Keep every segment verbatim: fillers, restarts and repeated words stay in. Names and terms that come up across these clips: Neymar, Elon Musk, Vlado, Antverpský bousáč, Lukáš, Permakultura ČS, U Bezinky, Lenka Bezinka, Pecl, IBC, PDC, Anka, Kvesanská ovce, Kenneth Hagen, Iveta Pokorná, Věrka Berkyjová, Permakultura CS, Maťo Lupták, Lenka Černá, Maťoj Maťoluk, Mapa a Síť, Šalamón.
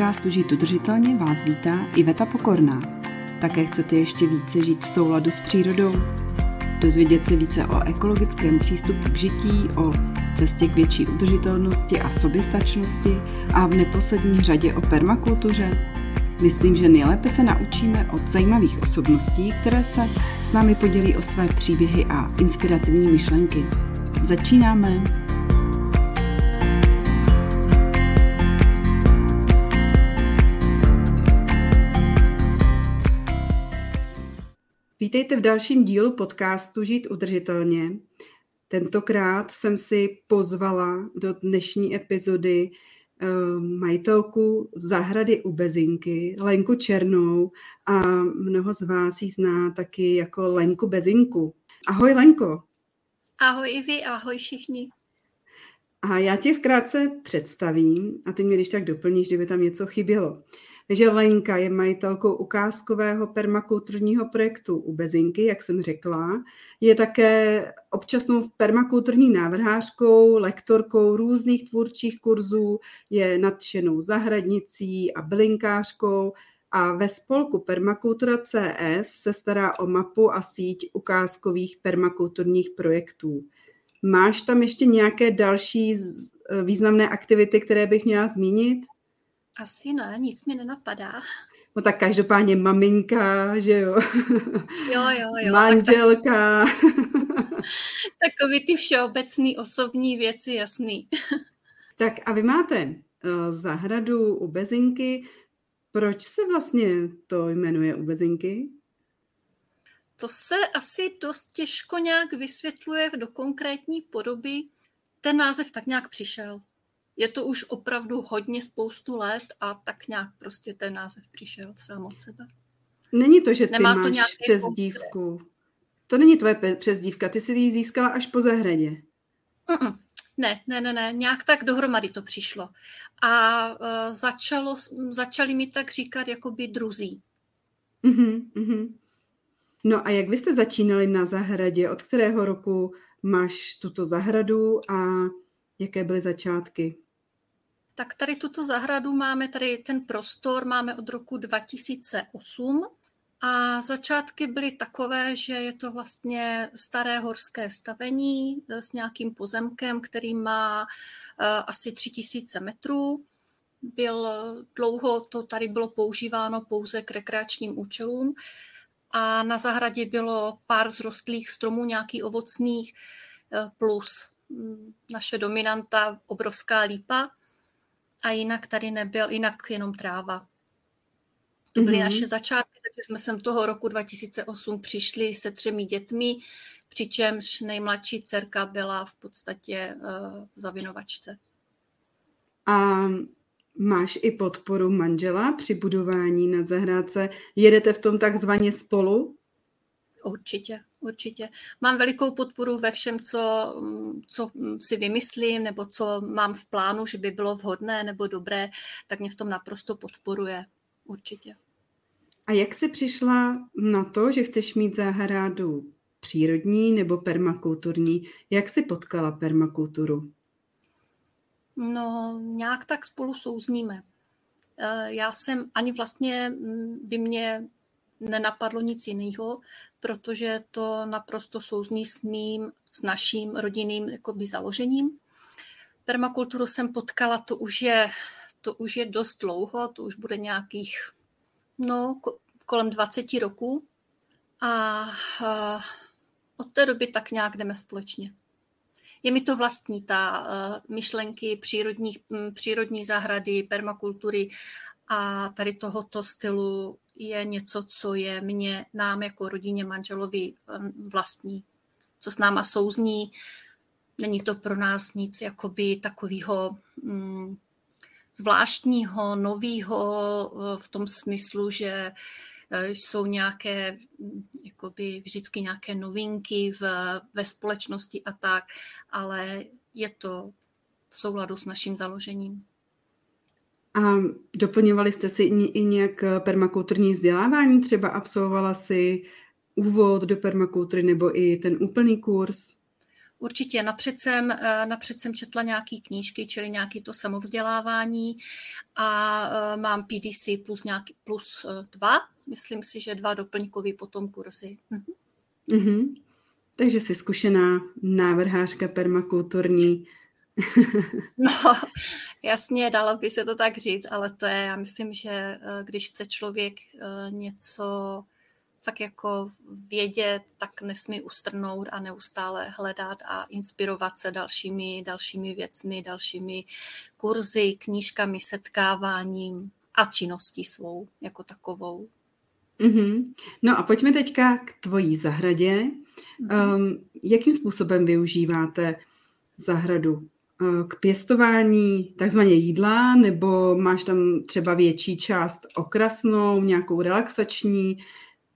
podcastu Žít udržitelně vás vítá Iveta Pokorná. Také chcete ještě více žít v souladu s přírodou? Dozvědět se více o ekologickém přístupu k žití, o cestě k větší udržitelnosti a soběstačnosti a v neposlední řadě o permakultuře? Myslím, že nejlépe se naučíme od zajímavých osobností, které se s námi podělí o své příběhy a inspirativní myšlenky. Začínáme! Vítejte v dalším dílu podcastu Žít udržitelně. Tentokrát jsem si pozvala do dnešní epizody majitelku zahrady U Bezinky, Lenku Černou, a mnoho z vás ji zná taky jako Lenku Bezinku. Ahoj Lenko. Ahoj Ivi, ahoj všichni. A já tě vkrátce představím a ty mě když tak doplníš, kdyby tam něco chybělo. Takže Lenka je majitelkou ukázkového permakulturního projektu U Bezinky, jak jsem řekla. Je také občasnou permakulturní návrhářkou, lektorkou různých tvůrčích kurzů, je nadšenou zahradnicí a bylinkářkou a ve spolku Permakultura C S se stará o mapu a síť ukázkových permakulturních projektů. Máš tam ještě nějaké další významné aktivity, které bych měla zmínit? Asi ne, nic mi nenapadá. No tak každopádně maminka, že jo? Jo, jo, jo. Manželka. Tak, takový ty všeobecný osobní věci, jasný. Tak a vy máte zahradu U Bezinky. Proč se vlastně to jmenuje U Bezinky? To se asi dost těžko nějak vysvětluje do konkrétní podoby. Ten název tak nějak přišel. Je to už opravdu hodně spoustu let a tak nějak prostě ten název přišel sám od sebe. Není to, že ty Nemá máš to přezdívku. Konkrét. To není tvoje přezdívka, ty si ji získala až po zahradě. Mm-mm. Ne, ne, ne, ne, nějak tak dohromady to přišlo. A uh, začalo, začali mi tak říkat jakoby druzí. Mm-hmm, mm-hmm. No a jak vy jste začínali na zahradě? Od kterého roku máš tuto zahradu a jaké byly začátky? Tak tady tuto zahradu máme, tady ten prostor máme od roku dva tisíce osm a začátky byly takové, že je to vlastně staré horské stavení s nějakým pozemkem, který má uh, asi tři tisíce metrů. Byl, dlouho to tady bylo používáno pouze k rekreačním účelům a na zahradě bylo pár zrostlých stromů, nějakých ovocných uh, plus naše dominanta, obrovská lípa, a jinak tady nebyl, jinak jenom tráva. To byly mm-hmm. naše začátky, takže jsme sem toho roku dva tisíce osm přišli se třemi dětmi, přičemž nejmladší dcerka byla v podstatě uh, v zavinovačce. A máš i podporu manžela při budování na zahrádce? Jedete v tom takzvaně spolu? Určitě, určitě. Mám velikou podporu ve všem, co, co si vymyslím, nebo co mám v plánu, že by bylo vhodné nebo dobré, tak mě v tom naprosto podporuje. Určitě. A jak jsi přišla na to, že chceš mít zahradu přírodní nebo permakulturní? Jak jsi potkala permakulturu? No, nějak tak spolu souzníme. Já jsem ani vlastně by mě nenapadlo nic jiného, protože to naprosto souzní s mým, s naším rodinným jakoby založením. Permakulturu jsem potkala, to už je, to už je dost dlouho, to už bude nějakých, no, kolem dvacet roků. A, a od té doby tak nějak jdeme společně. Je mi to vlastní, ta uh, myšlenky přírodní, m, přírodní zahrady, permakultury a tady tohoto stylu je něco, co je mně, nám jako rodině, manželovi vlastní, co s náma souzní. Není to pro nás nic jakoby takového mm, zvláštního, nového v tom smyslu, že jsou nějaké, jakoby vždycky nějaké novinky v, ve společnosti a tak, ale je to v souladu s naším založením. A doplňovali jste si i nějak permakulturní vzdělávání? Třeba absolvovala si úvod do permakultury nebo i ten úplný kurz? Určitě, napřed jsem, napřed jsem četla nějaké knížky, čili nějaké to samovzdělávání a mám P D C plus, nějaký, plus dva, myslím si, že dva doplňkový potom kurzy. Mhm. Mm-hmm. Takže jsi zkušená návrhářka permakulturní. No, jasně, dalo by se to tak říct, ale to je, já myslím, že když chce člověk něco fakt jako vědět, tak nesmí ustrnout a neustále hledat a inspirovat se dalšími, dalšími věcmi, dalšími kurzy, knížkami, setkáváním a činností svou jako takovou. Mm-hmm. No a pojďme teďka k tvojí zahradě. Mm-hmm. Um, jakým způsobem využíváte zahradu? K pěstování takzvaně jídla, nebo máš tam třeba větší část okrasnou, nějakou relaxační?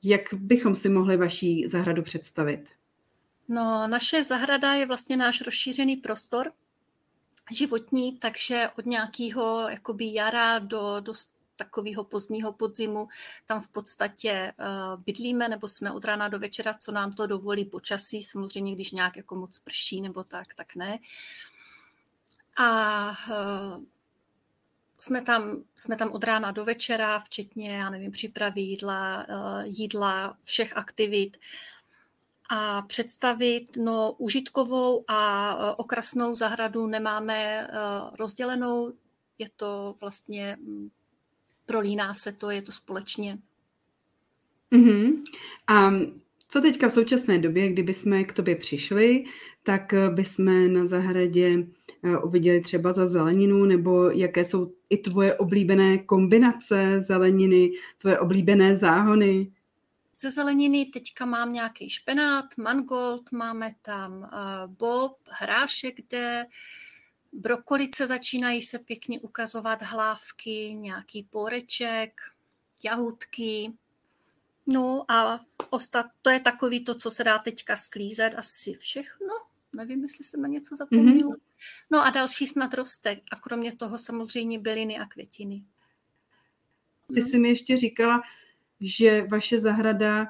Jak bychom si mohli vaši zahradu představit? No, naše zahrada je vlastně náš rozšířený prostor životní, takže od nějakého jakoby jara do, do takového pozdního podzimu tam v podstatě uh, bydlíme, nebo jsme od rána do večera, co nám to dovolí počasí, samozřejmě když nějak jako moc prší nebo tak, tak ne. A uh, jsme tam, jsme tam od rána do večera, včetně, já nevím, přípravy jídla, uh, jídla, všech aktivit. A představit, no, užitkovou a uh, okrasnou zahradu nemáme uh, rozdělenou, je to vlastně, um, prolíná se to, je to společně. Mm-hmm. A co teďka v současné době, kdyby jsme k tobě přišli, tak bychom na zahradě uviděli třeba za zeleninu, nebo jaké jsou i tvoje oblíbené kombinace zeleniny, tvoje oblíbené záhony? Ze zeleniny teďka mám nějaký špenát, mangold, máme tam bob, hrášek jde, brokolice začínají se pěkně ukazovat hlávky, nějaký póreček, jahůdky. No a ostat, to je takový to, co se dá teďka sklízet, asi všechno. Nevím, jestli jsem na něco zapomněla. Mm-hmm. No a další snad roste. A kromě toho samozřejmě byliny a květiny. Ty no. jsi mi ještě říkala, že vaše zahrada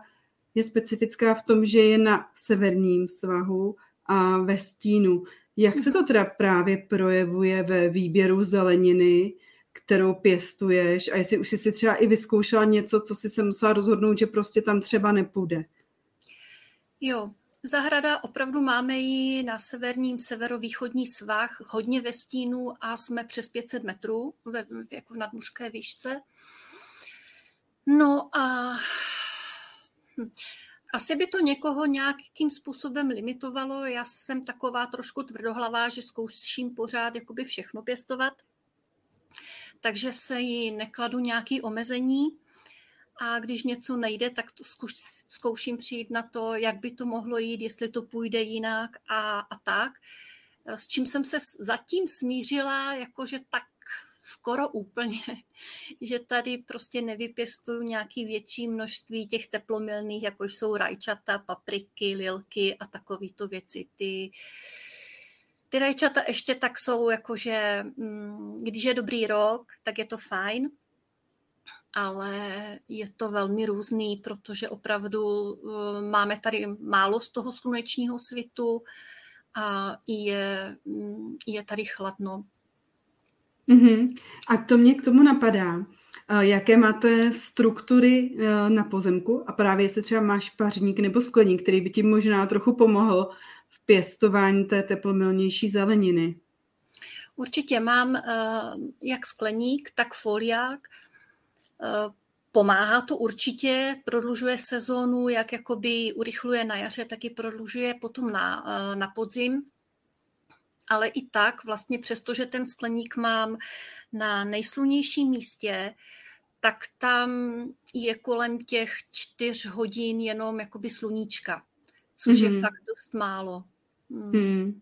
je specifická v tom, že je na severním svahu a ve stínu. Jak se to teda právě projevuje ve výběru zeleniny, kterou pěstuješ? A jestli už jsi si třeba i vyzkoušela něco, co jsi se musela rozhodnout, že prostě tam třeba nepůjde? Jo, zahrada, opravdu máme ji na severním, severovýchodní svah, hodně ve stínu a jsme přes pět set metrů, ve, jako v nadmořské výšce. No a asi by to někoho nějakým způsobem limitovalo. Já jsem taková trošku tvrdohlavá, že zkouším pořád jakoby všechno pěstovat, takže se jí nekladu nějaké omezení. A když něco nejde, tak to zkuš, zkouším přijít na to, jak by to mohlo jít, jestli to půjde jinak a, a tak. S čím jsem se zatím smířila, jakože tak skoro úplně, že tady prostě nevypěstuju nějaké větší množství těch teplomilných, jako jsou rajčata, papriky, lilky a takovýto věci. Ty, ty rajčata ještě tak jsou, jakože když je dobrý rok, tak je to fajn, ale je to velmi různý, protože opravdu máme tady málo z toho slunečního svitu a je, je tady chladno. Mm-hmm. A to mě k tomu napadá. Jaké máte struktury na pozemku? A právě jestli třeba máš pařník nebo skleník, který by ti možná trochu pomohl v pěstování té teplomilnější zeleniny. Určitě mám jak skleník, tak foliák. Pomáhá to určitě, prodlužuje sezónu, jak jakoby urychluje na jaře, tak ji prodlužuje potom na, na podzim. Ale i tak, vlastně přestože ten skleník mám na nejslunnějším místě, tak tam je kolem těch čtyř hodin jenom jakoby sluníčka, což mm-hmm. je fakt dost málo. Mm. Mm.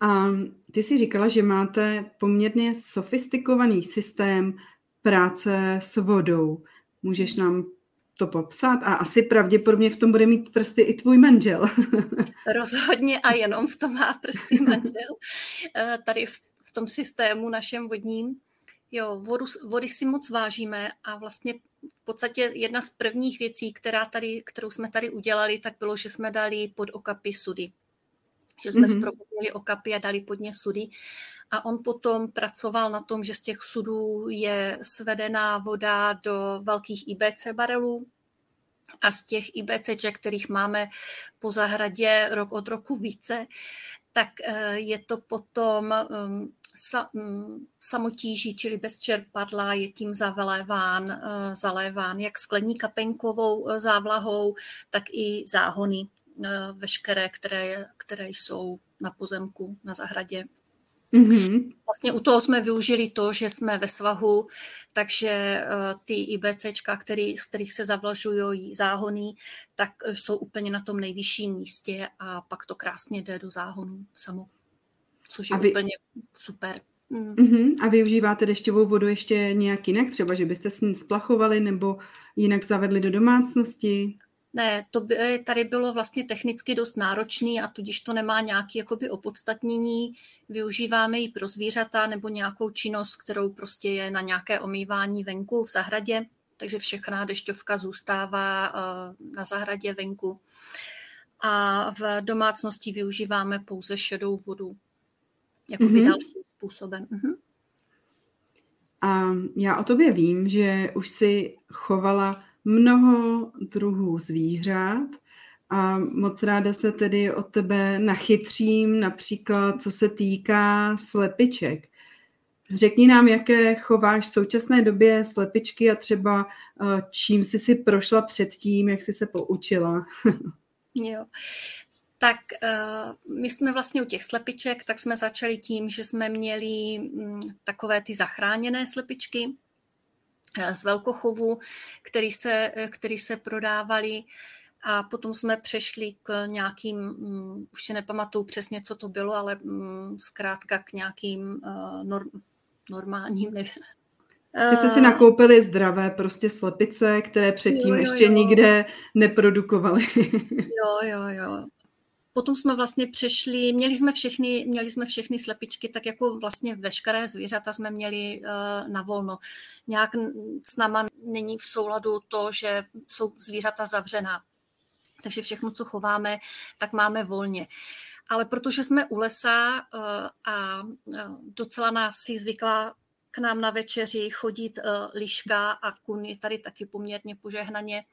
A ty jsi říkala, že máte poměrně sofistikovaný systém práce s vodou. Můžeš nám to popsat? A asi pravděpodobně v tom bude mít prsty i tvůj manžel. Rozhodně a jenom v tom má prsty manžel. Tady v, v tom systému našem vodním. Jo, vodu, vody si moc vážíme a vlastně v podstatě jedna z prvních věcí, která tady, kterou jsme tady udělali, tak bylo, že jsme dali pod okapy sudy. že jsme mm-hmm. zprovoznili okapy a dali pod ně sudy. A on potom pracoval na tom, že z těch sudů je svedená voda do velkých I B C barelů a z těch IBCček, kterých máme po zahradě rok od roku více, tak je to potom samotíží, čili bez čerpadla, je tím zaléván, zaléván jak skleník kapeňkovou závlahou, tak i záhony veškeré, které, které jsou na pozemku, na zahradě. Mm-hmm. Vlastně u toho jsme využili to, že jsme ve svahu, takže ty IBCčka, který, z kterých se zavlažují záhony, tak jsou úplně na tom nejvyšším místě a pak to krásně jde do záhonu samo, což je vy... úplně super. Mm. Mm-hmm. A využíváte dešťovou vodu ještě nějak jinak? Třeba, že byste s ní splachovali nebo jinak zavedli do domácnosti? Ne, to by tady bylo vlastně technicky dost náročný a tudíž to nemá nějaké jakoby opodstatnění. Využíváme ji pro zvířata nebo nějakou činnost, kterou prostě je na nějaké omývání venku v zahradě, takže všechna dešťovka zůstává na zahradě venku. A v domácnosti využíváme pouze šedou vodu, jakoby mm-hmm. dalším způsobem. Mhm. A já o tobě vím, že už si chovala mnoho druhů zvířat a moc ráda se tedy od tebe nachytřím, například co se týká slepiček. Řekni nám, jaké chováš v současné době slepičky a třeba čím jsi si prošla předtím, jak jsi se poučila. Jo. Tak my jsme vlastně u těch slepiček, tak jsme začali tím, že jsme měli takové ty zachráněné slepičky z velkochovu, který se, který se prodávali a potom jsme přešli k nějakým, um, už si nepamatuju přesně, co to bylo, ale um, zkrátka k nějakým uh, norm, normálním, nevím. Vy jste si nakoupili zdravé prostě slepice, které předtím jo, jo, ještě jo. nikde neprodukovaly. Jo, jo, jo. Potom jsme vlastně přešli, měli jsme všechny, měli jsme všechny slepičky, tak jako vlastně veškeré zvířata jsme měli uh, na volno. Nějak s náma není v souladu to, že jsou zvířata zavřená. Takže všechno, co chováme, tak máme volně. Ale protože jsme u lesa uh, a docela nás si zvykla k nám na večeři chodit uh, liška a kun je tady taky poměrně požehnaně,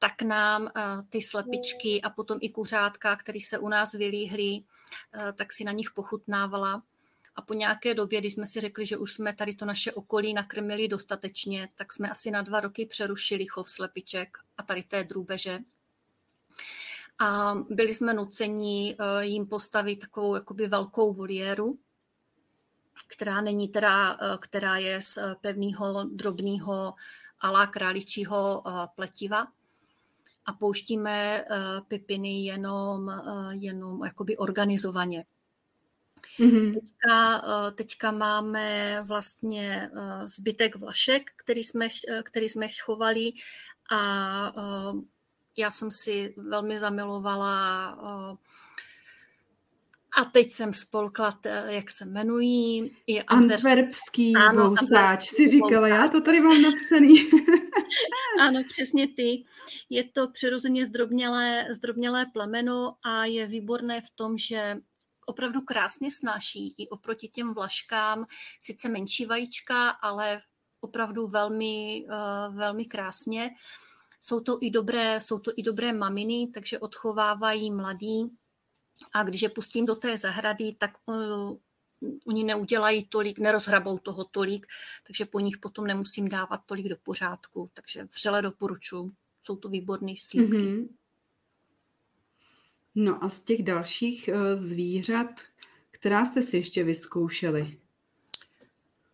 tak nám ty slepičky a potom i kuřátka, který se u nás vylíhly, tak si na nich pochutnávala. A po nějaké době, když jsme si řekli, že už jsme tady to naše okolí nakrmili dostatečně, tak jsme asi na dva roky přerušili chov slepiček a tady té drůbeže. A byli jsme nuceni jim postavit takovou jakoby velkou voliéru, která není teda, která je z pevného, drobného à la králičího pletiva. A pouštíme uh, pipiny jenom, uh, jenom jakoby organizovaně. Mm-hmm. Teďka, uh, teďka máme vlastně uh, zbytek vlašek, který jsme, uh, který jsme chovali a uh, já jsem si velmi zamilovala uh, a teď jsem spolkla, jak se jmenují. Je Antverpský bousáč, si říkala, bousáč. Já to tady mám napsaný. Ano, přesně ty. Je to přirozeně zdrobnělé, zdrobnělé plemeno a je výborné v tom, že opravdu krásně snáší i oproti těm vlaškám, sice menší vajíčka, ale opravdu velmi, velmi krásně. Jsou to i dobré, jsou to i dobré maminy, takže odchovávají mladí. A když je pustím do té zahrady, tak uh, oni neudělají tolik, nerozhrabou toho tolik, takže po nich potom nemusím dávat tolik do pořádku. Takže vřele doporučuji. Jsou to výborné slípky. Mm-hmm. No a z těch dalších uh, zvířat, která jste si ještě vyzkoušeli?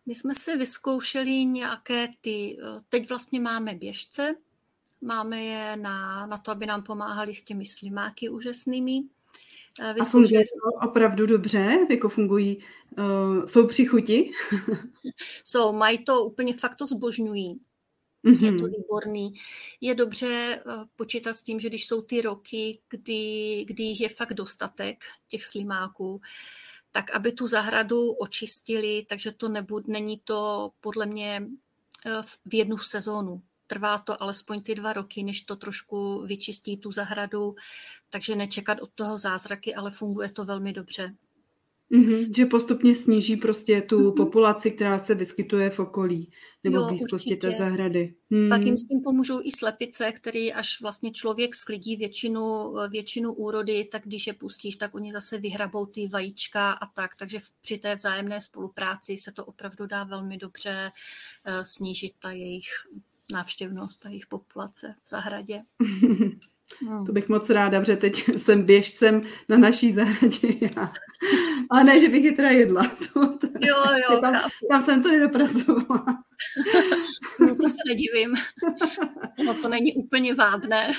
My jsme si vyzkoušeli nějaké ty... Uh, teď vlastně máme běžce. Máme je na, na to, aby nám pomáhali s těmi slimáky úžasnými. Vyzkoušeli. A funguje to opravdu dobře? Jako fungují, uh, jsou při chuti? Jsou, mají to úplně, fakt to zbožňují. Mm-hmm. Je to výborný. Je dobře uh, počítat s tím, že když jsou ty roky, kdy, kdy jich je fakt dostatek, těch slimáků, tak aby tu zahradu očistili, takže to nebude, není to podle mě uh, v jednu sezónu. trvá to alespoň ty dva roky, než to trošku vyčistí tu zahradu, takže nečekat od toho zázraky, ale funguje to velmi dobře. Mm-hmm, že postupně sníží prostě tu mm-hmm. populaci, která se vyskytuje v okolí nebo jo, blízkosti určitě. Té zahrady. Hmm. Pak jim s tím pomůžou i slepice, který až vlastně člověk sklidí většinu, většinu úrody, tak když je pustíš, tak oni zase vyhrabou ty vajíčka a tak. Takže při té vzájemné spolupráci se to opravdu dá velmi dobře snížit ta jejich návštěvnost, ta jejich populace v zahradě. Hmm. To bych moc ráda, protože teď jsem běžcem na naší zahradě. Já. Ale ne, že bych je teda jedla. To, to jo, jo, tam, tam jsem to nedopracovala. No, to se nedivím. No, to není úplně vábné.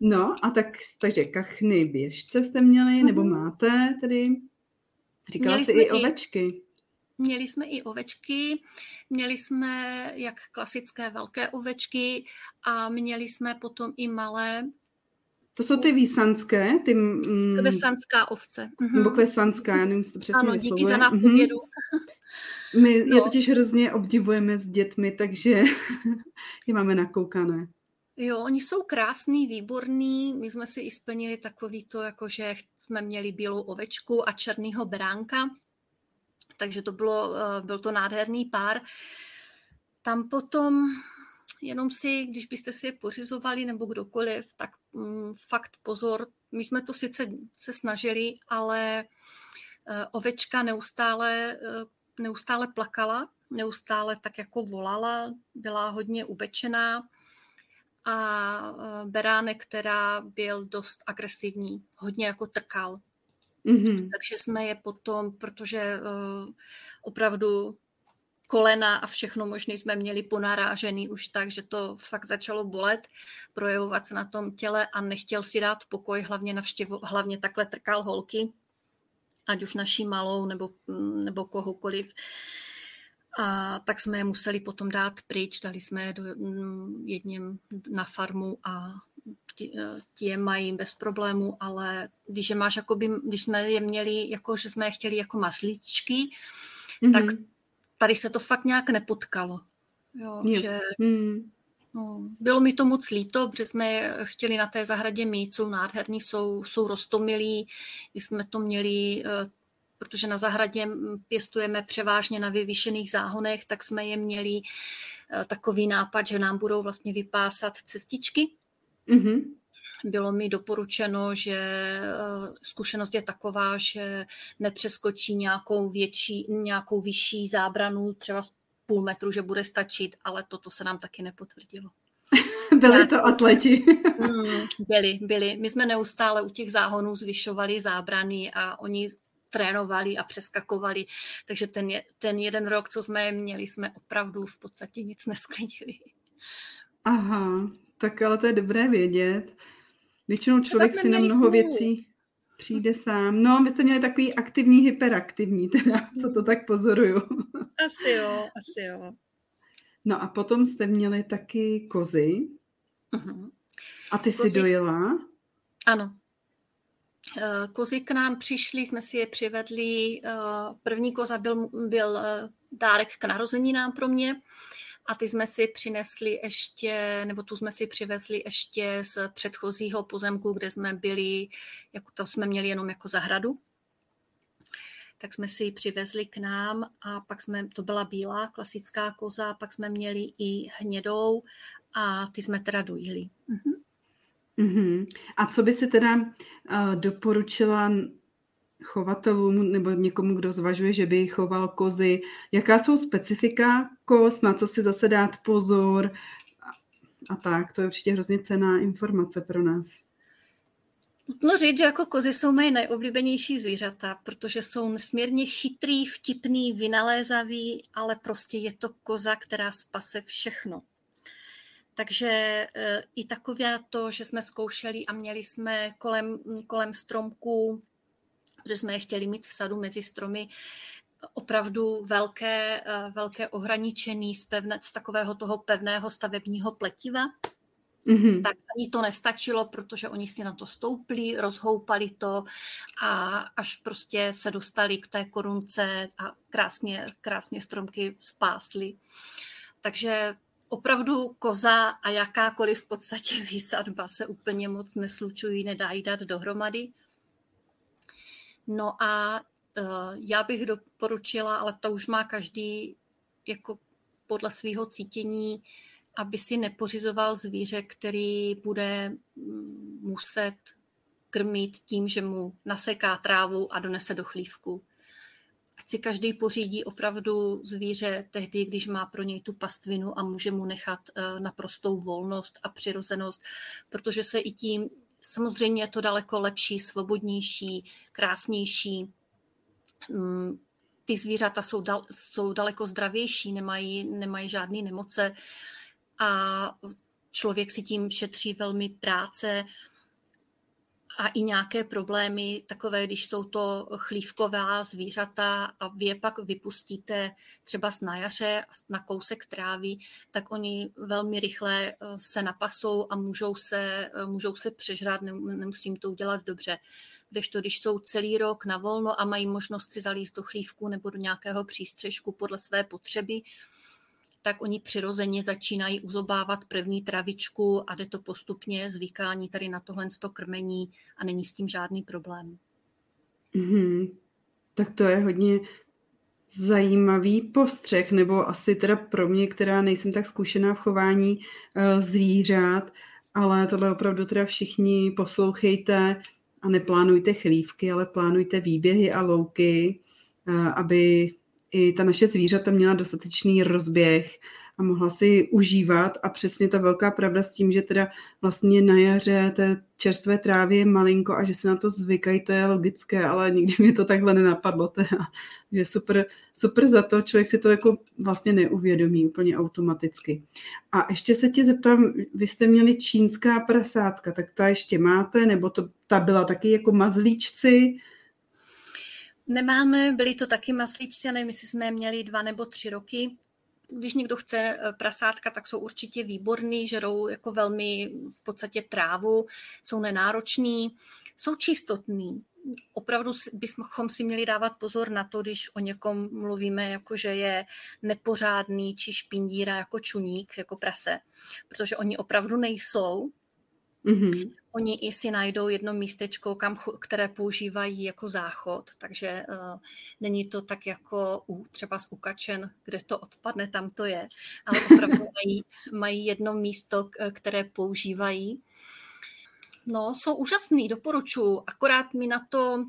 No a tak, takže kachny běžce jste měli, mm-hmm. nebo máte tedy? Říkala jsi i ovečky. Měli jsme i ovečky, měli jsme jak klasické velké ovečky a měli jsme potom i malé. To jsou ty výsanské? Ty, mm, kvesanská ovce. Nebo kvesanská, já nevím, co to přesně. Ano, díky vyslovuje. Za nápovědu. Mm-hmm. My no. je totiž hrozně obdivujeme s dětmi, takže je máme nakoukané. Jo, oni jsou krásný, výborný. My jsme si i splnili takový to, jako že jsme měli bílou ovečku a černýho beránka. Takže to bylo, byl to nádherný pár. Tam potom, jenom si, když byste si je pořizovali nebo kdokoliv, tak mm, fakt pozor. My jsme to sice se snažili, ale ovečka neustále, neustále plakala, neustále tak jako volala, byla hodně ubečená a beránek, která byl dost agresivní, hodně jako trkal. Mm-hmm. Takže jsme je potom, protože uh, opravdu kolena a všechno možné jsme měli ponarážený už tak, že to fakt začalo bolet, projevovat se na tom těle a nechtěl si dát pokoj, hlavně, navštěvo, hlavně takhle trkal holky, ať už naší malou nebo, nebo kohokoliv. A tak jsme je museli potom dát pryč, dali jsme je do, jedním na farmu a ti je mají bez problému, ale když je máš, jakoby, když jsme je měli, jako, že jsme je chtěli jako mazlíčky, mm-hmm. tak tady se to fakt nějak nepotkalo. Jo, yep. že, mm. no, bylo mi to moc líto, protože jsme je chtěli na té zahradě mít, jsou nádherní, jsou, jsou roztomilí, když jsme to měli, protože na zahradě pěstujeme převážně na vyvýšených záhonech, tak jsme je měli takový nápad, že nám budou vlastně vypásat cestičky. Mm-hmm. Bylo mi doporučeno, že zkušenost je taková, že nepřeskočí nějakou větší, nějakou vyšší zábranu, třeba z půl metru, že bude stačit, ale toto se nám taky nepotvrdilo. Byli to atleti. mm, byli, byli. My jsme neustále u těch záhonů zvyšovali zábrany a oni trénovali a přeskakovali, takže ten, je, ten jeden rok, co jsme měli, jsme opravdu v podstatě nic nesklidili. Aha. Tak ale to je dobré vědět. Většinou člověk si na mnoho smůlu. Věcí přijde sám. No, vy jste měli takový aktivní, hyperaktivní, teda, co to tak pozoruju. Asi jo, asi jo. No a potom jste měli taky kozy. Uh-huh. A ty kozy. Jsi dojela? Ano. Kozy k nám přišly, jsme si je přivedli. První koza byl, byl dárek k narozeninám pro mě. A ty jsme si přinesli ještě, nebo tu jsme si přivezli ještě z předchozího pozemku, kde jsme byli, jako to jsme měli jenom jako zahradu. Tak jsme si ji přivezli k nám a pak jsme, to byla bílá klasická koza, pak jsme měli i hnědou a ty jsme teda dojili. Mhm. Mhm. A co by si teda uh, doporučila chovatelům nebo někomu, kdo zvažuje, že by choval kozy. Jaká jsou specifika koz, na co si zase dát pozor a tak. To je určitě hrozně cenná informace pro nás. Nutno říct, že jako kozy jsou moje nejoblíbenější zvířata, protože jsou nesmírně chytrý, vtipný, vynalézavý, ale prostě je to koza, která spase všechno. Takže i takové to, že jsme zkoušeli a měli jsme kolem, kolem stromku, že jsme je chtěli mít v sadu mezi stromy opravdu velké, velké ohraničení z, pevne, z takového toho pevného stavebního pletiva. Mm-hmm. Tak ani to nestačilo, protože oni si na to stoupli, rozhoupali to a až prostě se dostali k té korunce a krásně, krásně stromky spásli. Takže opravdu koza a jakákoliv v podstatě výsadba se úplně moc neslučují, nedá jí dát dohromady. No a já bych doporučila, ale to už má každý jako podle svého cítění, aby si nepořizoval zvíře, který bude muset krmit tím, že mu naseká trávu a donese dochlívku. Ať si každý pořídí opravdu zvíře tehdy, když má pro něj tu pastvinu a může mu nechat naprostou volnost a přirozenost, protože se i tím, samozřejmě je to daleko lepší, svobodnější, krásnější. Ty zvířata jsou, dal, jsou daleko zdravější, nemají, nemají žádné nemoce a člověk si tím šetří velmi práce a i nějaké problémy, takové, když jsou to chlívková zvířata a vy je pak vypustíte třeba na jaře, na kousek trávy, tak oni velmi rychle se napasou a můžou se, můžou se přežrát, nemusím to udělat dobře. Kdežto, když jsou celý rok na volno a mají možnost si zalíst do chlívku nebo do nějakého přístřešku podle své potřeby, tak oni přirozeně začínají uzobávat první travičku a jde to postupně zvykání tady na tohle krmení a není s tím žádný problém. Mm-hmm. Tak to je hodně zajímavý postřeh, nebo asi teda pro mě, která nejsem tak zkušená v chování e, zvířat, ale tohle opravdu teda všichni poslouchejte a neplánujte chlívky, ale plánujte výběhy a louky, e, aby i ta naše zvířata měla dostatečný rozběh a mohla si užívat. A přesně ta velká pravda s tím, že teda vlastně na jaře té čerstvé trávy je malinko a že se na to zvykají, to je logické, ale nikdy mě to takhle nenapadlo. Teda. Že super, super za to, člověk si to jako vlastně neuvědomí úplně automaticky. A ještě se tě zeptám, vy jste měli čínská prasátka, tak ta ještě máte, nebo to, ta byla taky jako mazlíčci? Nemáme, byli to taky maslíčci, nevím, jestli jsme měli dva nebo tři roky. Když někdo chce prasátka, tak jsou určitě výborný, žerou jako velmi v podstatě trávu, jsou nenároční, jsou čistotní. Opravdu bychom si měli dávat pozor na to, když o někom mluvíme, jako že je nepořádný či špindíra jako čuník, jako prase, protože oni opravdu nejsou. Mm-hmm. Oni i si najdou jedno místečko, kam, které používají jako záchod, takže uh, není to tak jako u, třeba z ukačen, kde to odpadne, tam to je, ale opravdu mají, mají jedno místo, které používají. No, jsou úžasný, doporučuji, akorát mi na to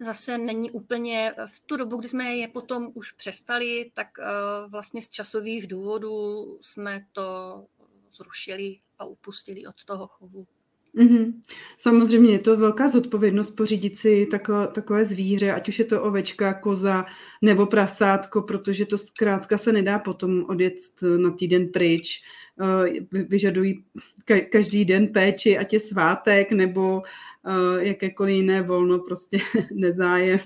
zase není úplně, v tu dobu, kdy jsme je potom už přestali, tak uh, vlastně z časových důvodů jsme to zrušili a upustili od toho chovu. Mm-hmm. Samozřejmě je to velká zodpovědnost pořídit si takhle, takové zvíře, ať už je to ovečka, koza nebo prasátko, protože to zkrátka se nedá potom odjet na týden pryč. Vyžadují ka- každý den péči, ať je svátek nebo jakékoliv jiné volno, prostě nezájem.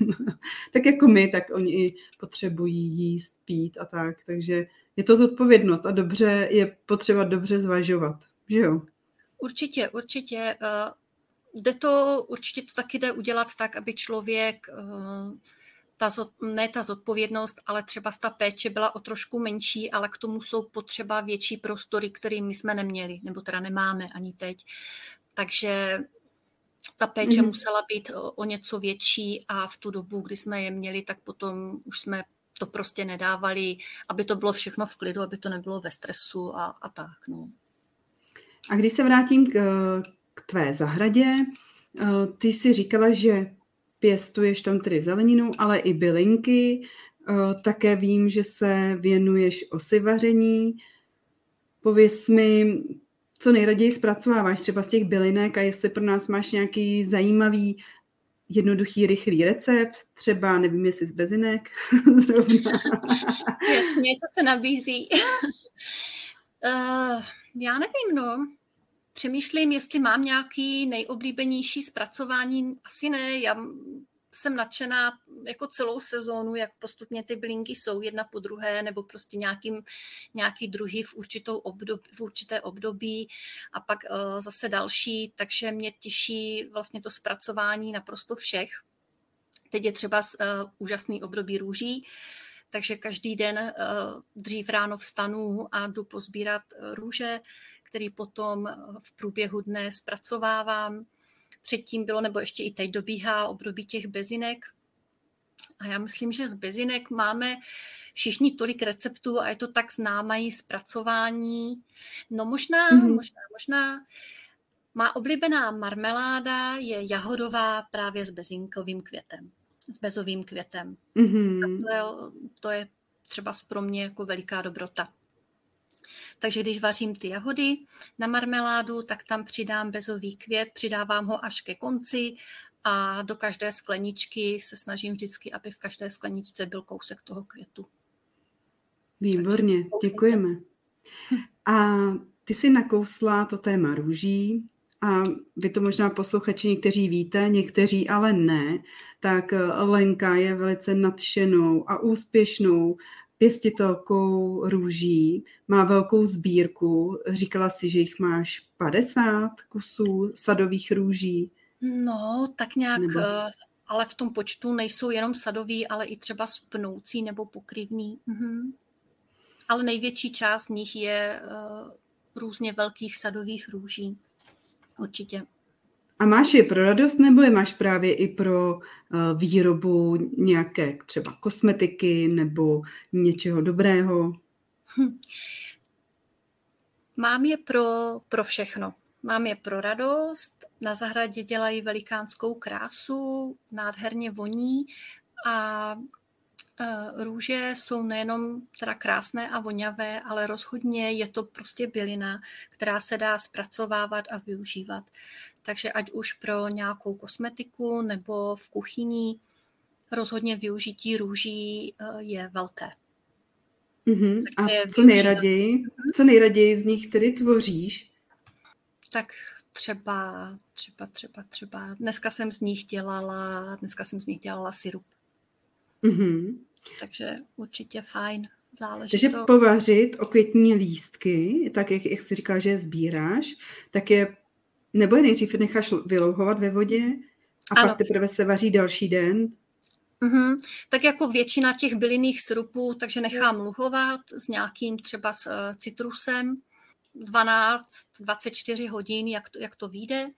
Tak jako my, tak oni i potřebují jíst, pít a tak, takže je to zodpovědnost a dobře je potřeba dobře zvažovat, že jo? Určitě, určitě. Jde to, určitě to taky jde udělat tak, aby člověk, ta, ne ta zodpovědnost, ale třeba ta péče byla o trošku menší, ale k tomu jsou potřeba větší prostory, které my jsme neměli, nebo teda nemáme ani teď. Takže ta péče mm. musela být o něco větší a v tu dobu, kdy jsme je měli, tak potom už jsme to prostě nedávali, aby to bylo všechno v klidu, aby to nebylo ve stresu a, a tak. No. A když se vrátím k, k tvé zahradě, ty jsi říkala, že pěstuješ tam tedy zeleninu, ale i bylinky. Také vím, že se věnuješ osivaření. Pověz mi, co nejraději zpracováváš třeba z těch bylinek a jestli pro nás máš nějaký zajímavý jednoduchý, rychlý recept, třeba, nevím, jestli z bezinek. Jasně, to se nabízí. uh, já nevím, no. Přemýšlím, jestli mám nějaký nejoblíbenější zpracování. Asi ne, já jsem nadšená jako celou sezónu, jak postupně ty bylinky jsou jedna po druhé, nebo prostě nějakým, nějaký druhý v, určitou obdob, v určité období a pak uh, zase další, takže mě těší vlastně to zpracování naprosto všech. Teď je třeba uh, úžasný období růží, Takže každý den dřív ráno vstanu a jdu pozbírat růže, který potom v průběhu dne zpracovávám. Předtím bylo, nebo ještě i teď dobíhá období těch bezinek. A já myslím, že z bezinek máme všichni tolik receptů a je to tak známé zpracování. No možná, mm-hmm. možná, možná. Má oblíbená marmeláda je jahodová právě s bezinkovým květem, s bezovým květem. Mm-hmm. To, je, to je třeba pro mě jako veliká dobrota. Takže když vařím ty jahody na marmeládu, tak tam přidám bezový květ, přidávám ho až ke konci a do každé skleničky se snažím vždycky, aby v každé skleničce byl kousek toho květu. Výborně, děkujeme. A ty jsi nakousla to téma růží a vy to možná posluchači někteří víte, někteří ale ne, tak Lenka je velice nadšenou a úspěšnou pěstitelkou růží, má velkou sbírku, říkala si, že jich máš padesát kusů sadových růží. No, tak nějak, nebo... ale v tom počtu nejsou jenom sadový, ale i třeba spnoucí nebo pokrývný. Mhm. Ale největší část z nich je uh, různě velkých sadových růží. Určitě. A máš je pro radost, nebo je máš právě i pro uh, výrobu nějaké třeba kosmetiky nebo něčeho dobrého? Hm. Mám je pro, pro všechno. Mám je pro radost, na zahradě dělají velikánskou krásu, nádherně voní a uh, růže jsou nejenom teda krásné a voňavé, ale rozhodně je to prostě bylina, která se dá zpracovávat a využívat. Takže ať už pro nějakou kosmetiku nebo v kuchyni, rozhodně využití růží je velké. Mm-hmm. A co nejraději, co nejraději z nich tedy tvoříš? Tak třeba, třeba, třeba, třeba. Dneska jsem z nich dělala, dneska jsem z nich dělala sirup. Mm-hmm. Takže určitě fajn, záleží. Takže to... povařit okvětní lístky, tak jak, jak jsi říkala, že je sbíráš, tak je nebo je nejdřív necháš vylouhovat ve vodě a ano. Pak teprve se vaří další den? Mm-hmm. Tak jako většina těch bylinných sirupů, takže nechám luhovat s nějakým třeba s citrusem dvanáct dvacet čtyři hodin, jak to, jak to vyjde.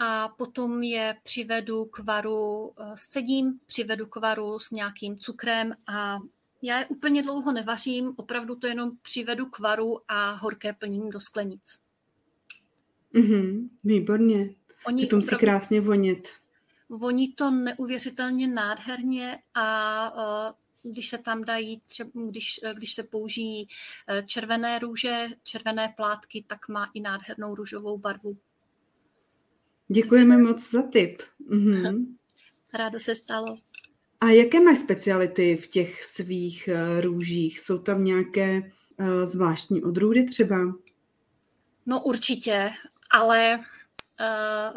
A potom je přivedu k varu s cedím, přivedu k varu s nějakým cukrem a já je úplně dlouho nevařím, opravdu to jenom přivedu k varu a horké plním do sklenic. Mm-hmm, výborně. Oni potom si krásně vonět. Voní to neuvěřitelně nádherně a uh, když se tam dají, třeba, když, když se použijí červené růže, červené plátky, tak má i nádhernou růžovou barvu. Děkujeme Takže... moc za tip. Mm-hmm. Rádo se stalo. A jaké máš speciality v těch svých růžích? Jsou tam nějaké uh, zvláštní odrůdy třeba? No určitě, ale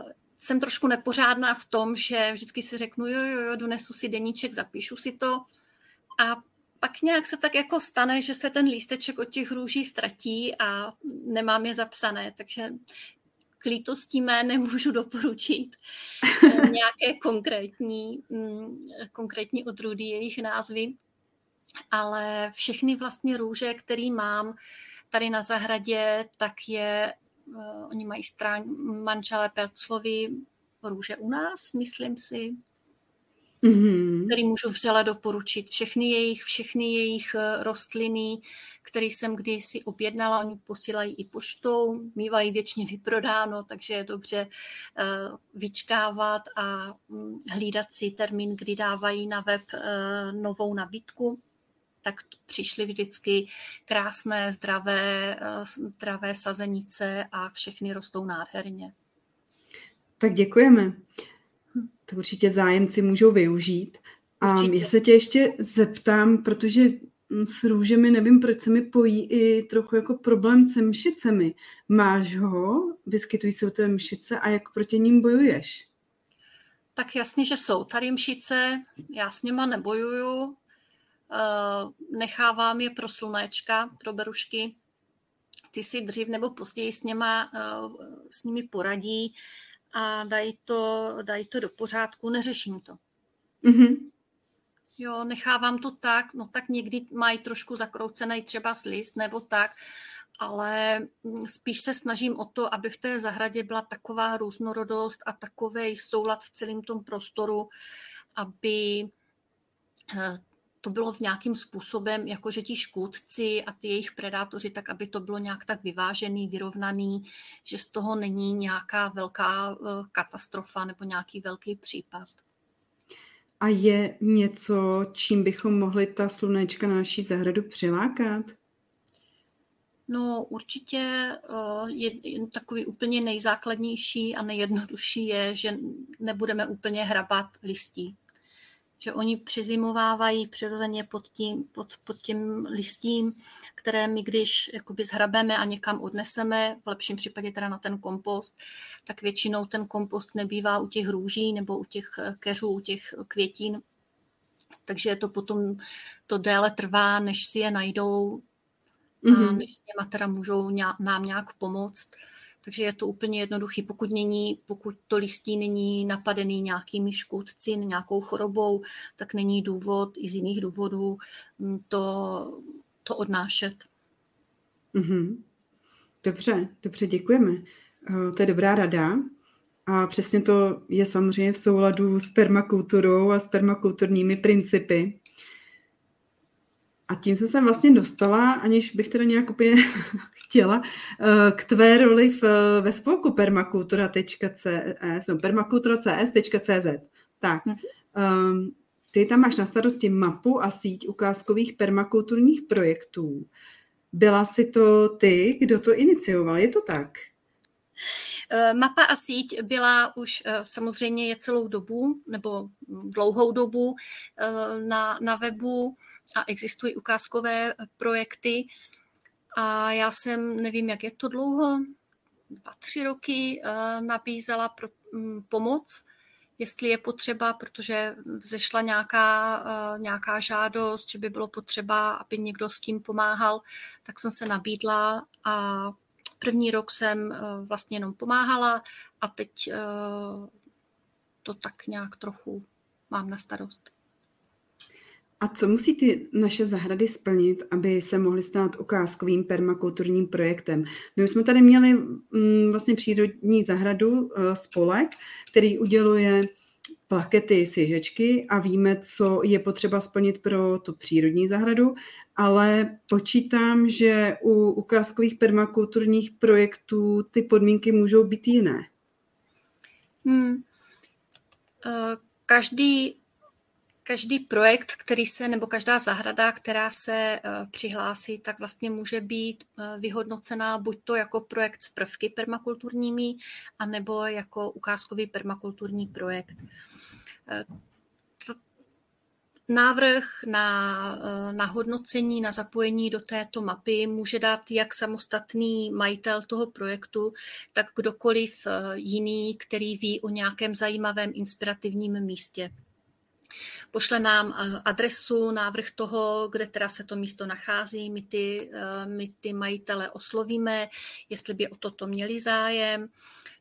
uh, jsem trošku nepořádná v tom, že vždycky si řeknu, jo, jo, jo, donesu si deníček, zapíšu si to a pak nějak se tak jako stane, že se ten lísteček od těch růží ztratí a nemám je zapsané, takže k lítosti mé nemůžu doporučit nějaké konkrétní, mm, konkrétní odrůdy, jejich názvy. Ale všechny vlastně růže, které mám tady na zahradě, tak je, uh, oni mají stran manželé Peclovi růže u nás, myslím si, mm-hmm. který můžu vřele doporučit. Všechny jejich, všechny jejich rostliny, které jsem kdysi objednala, oni posílají i poštou, mývají věčně vyprodáno, takže je dobře uh, vyčkávat a um, hlídat si termín, kdy dávají na web uh, novou nabídku. Tak přišly vždycky krásné, zdravé, zdravé sazenice a všechny rostou nádherně. Tak děkujeme. To určitě zájemci můžou využít. Určitě. A já se tě ještě zeptám, protože s růžemi, nevím, proč se mi pojí i trochu jako problém se mšicemi. Máš ho? Vyskytují se u té mšice a jak proti ním bojuješ? Tak jasně, že jsou tady mšice, já s nima nebojuju. Nechávám je pro slunečka, pro berušky. Ty si dřív nebo později s, něma, s nimi poradí a dají to, dají to do pořádku, neřeším to. Mm-hmm. Jo, nechávám to tak, no tak někdy mají trošku zakroucený třeba z list nebo tak, ale spíš se snažím o to, aby v té zahradě byla taková různorodost a takovej soulad v celém tom prostoru, aby to bylo v nějakým způsobem, jako že ti škůdci a ty jejich predátoři, tak aby to bylo nějak tak vyvážený, vyrovnaný, že z toho není nějaká velká katastrofa nebo nějaký velký případ. A je něco, čím bychom mohli ta slunečka na naší zahradu přilákat? No určitě je takový úplně nejzákladnější a nejjednodušší je, že nebudeme úplně hrabat listí. Že oni přizimovávají přirozeně pod tím, pod, pod tím listím, které my když jakoby zhrabeme a někam odneseme, v lepším případě teda na ten kompost, tak většinou ten kompost nebývá u těch růží nebo u těch keřů, u těch květin. Takže to potom to déle trvá, než si je najdou, mm-hmm. a než s něma teda můžou nám nějak pomoct. Takže je to úplně jednoduchý, pokud, není, pokud to listí není napadený nějakými škůdci, nějakou chorobou, tak není důvod i z jiných důvodů to, to odnášet. Mm-hmm. Dobře, dobře, děkujeme. To je dobrá rada. A přesně to je samozřejmě v souladu s permakulturou a s permakulturními principy. A tím jsem se vlastně dostala, aniž bych teda nějak úplně chtěla, k tvé roli v, ve spolku permakultura tečka cé es, no, permakultura tečka cé es tečka cé zet. Tak, um, ty tam máš na starosti mapu a síť ukázkových permakulturních projektů. Byla jsi to ty, kdo to inicioval, je to tak? Mapa a síť byla už samozřejmě je celou dobu, nebo dlouhou dobu na, na webu a existují ukázkové projekty. A já jsem, nevím, jak je to dlouho, dva, tři roky nabízela pro, pomoc, jestli je potřeba, protože vzešla nějaká, nějaká žádost, že by bylo potřeba, aby někdo s tím pomáhal, tak jsem se nabídla a první rok jsem vlastně jenom pomáhala a teď to tak nějak trochu mám na starost. A co musí ty naše zahrady splnit, aby se mohly stát ukázkovým permakulturním projektem? My už jsme tady měli vlastně přírodní zahradu spolek, který uděluje plakety, sježečky a víme, co je potřeba splnit pro tu přírodní zahradu, ale počítám, že u ukázkových permakulturních projektů ty podmínky můžou být jiné. Hmm. Každý, každý projekt, který se, nebo každá zahrada, která se přihlásí, tak vlastně může být vyhodnocená buď to jako projekt s prvky permakulturními, anebo jako ukázkový permakulturní projekt. Návrh na, na hodnocení, na zapojení do této mapy může dát jak samostatný majitel toho projektu, tak kdokoliv jiný, který ví o nějakém zajímavém inspirativním místě. Pošle nám adresu, návrh toho, kde teda se to místo nachází, my ty, my ty majitele oslovíme, jestli by o toto měli zájem.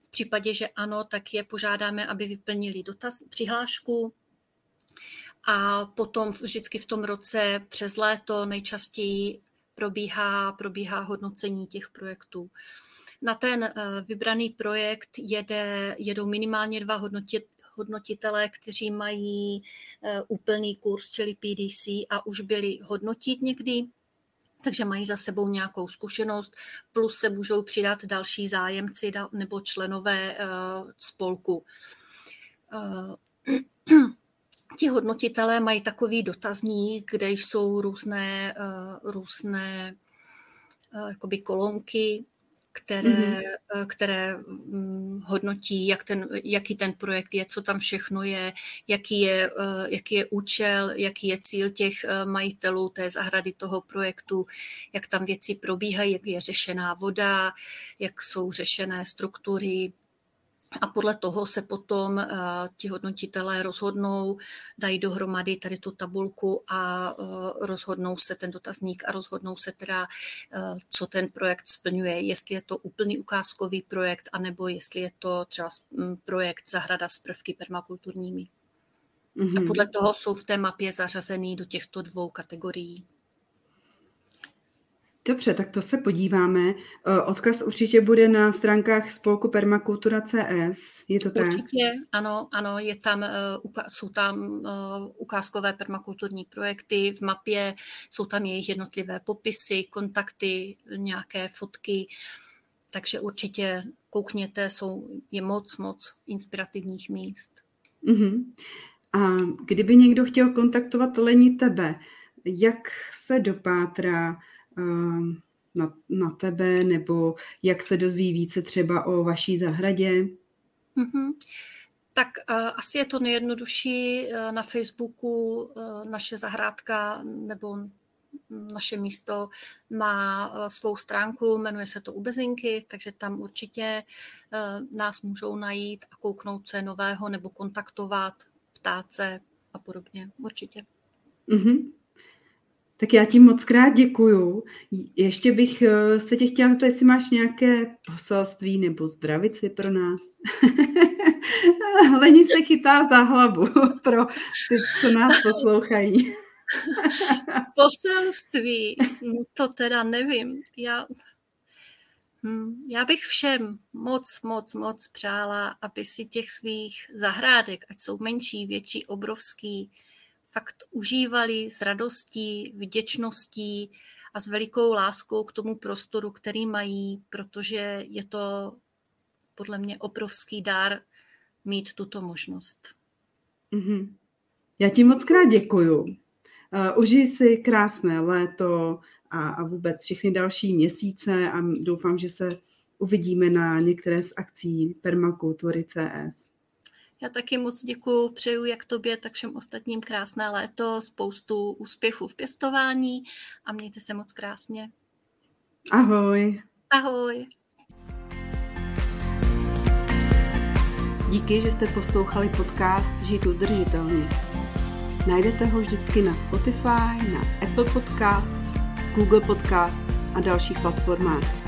V případě, že ano, tak je požádáme, aby vyplnili dotaz, přihlášku. A potom vždycky v tom roce přes léto nejčastěji probíhá, probíhá hodnocení těch projektů. Na ten vybraný projekt jede, jedou minimálně dva hodnotit, hodnotitelé, kteří mají úplný kurz, čili P D C, a už byli hodnotit někdy, takže mají za sebou nějakou zkušenost, plus se můžou přidat další zájemci nebo členové spolku. Ti hodnotitelé mají takový dotazník, kde jsou různé, různé jakoby kolonky, které, mm-hmm. které hodnotí, jak ten, jaký ten projekt je, co tam všechno je, jaký je, jaký je účel, jaký je cíl těch majitelů té zahrady toho projektu, jak tam věci probíhají, jak je řešená voda, jak jsou řešené struktury. A podle toho se potom uh, ti hodnotitelé rozhodnou, dají dohromady tady tu tabulku a uh, rozhodnou se ten dotazník a rozhodnou se teda, uh, co ten projekt splňuje. Jestli je to úplný ukázkový projekt, anebo jestli je to třeba projekt zahrada s prvky permakulturními. Mm-hmm. A podle toho jsou v té mapě zařazený do těchto dvou kategorií. Dobře, tak to se podíváme. Odkaz určitě bude na stránkách spolku Permakultura C S. Je to tak? Určitě, ano, ano, je tam, jsou tam ukázkové permakulturní projekty v mapě, jsou tam jejich jednotlivé popisy, kontakty, nějaké fotky, takže určitě koukněte, jsou, je moc, moc inspirativních míst. Uh-huh. A kdyby někdo chtěl kontaktovat Leni tebe, jak se dopátrá Na, na tebe, nebo jak se dozví více třeba o vaší zahradě? Mm-hmm. Tak uh, asi je to nejjednodušší uh, na Facebooku. Uh, naše zahrádka nebo naše místo má uh, svou stránku, jmenuje se to U Bezinky, takže tam určitě uh, nás můžou najít a kouknout se nového, nebo kontaktovat, ptát se a podobně. Určitě. Mhm. Tak já ti moc krát děkuju. Ještě bych se tě chtěla zeptat, jestli máš nějaké poselství nebo zdravici pro nás. Leni se chytá za hlavu pro ty, co nás poslouchají. Poselství? No to teda nevím. Já, já bych všem moc, moc, moc přála, aby si těch svých zahrádek, ať jsou menší, větší, obrovský, fakt užívali s radostí, vděčností a s velikou láskou k tomu prostoru, který mají, protože je to podle mě obrovský dar mít tuto možnost. Mm-hmm. Já ti moc krát děkuju. Uh, užij si krásné léto a, a vůbec všechny další měsíce a doufám, že se uvidíme na některé z akcí Permakultury C S. Já taky moc děkuju, přeju jak tobě, tak všem ostatním krásné léto, spoustu úspěchů v pěstování a mějte se moc krásně. Ahoj. Ahoj. Díky, že jste poslouchali podcast Žít udržitelně. Najdete ho vždycky na Spotify, na Apple Podcasts, Google Podcasts a dalších platformách.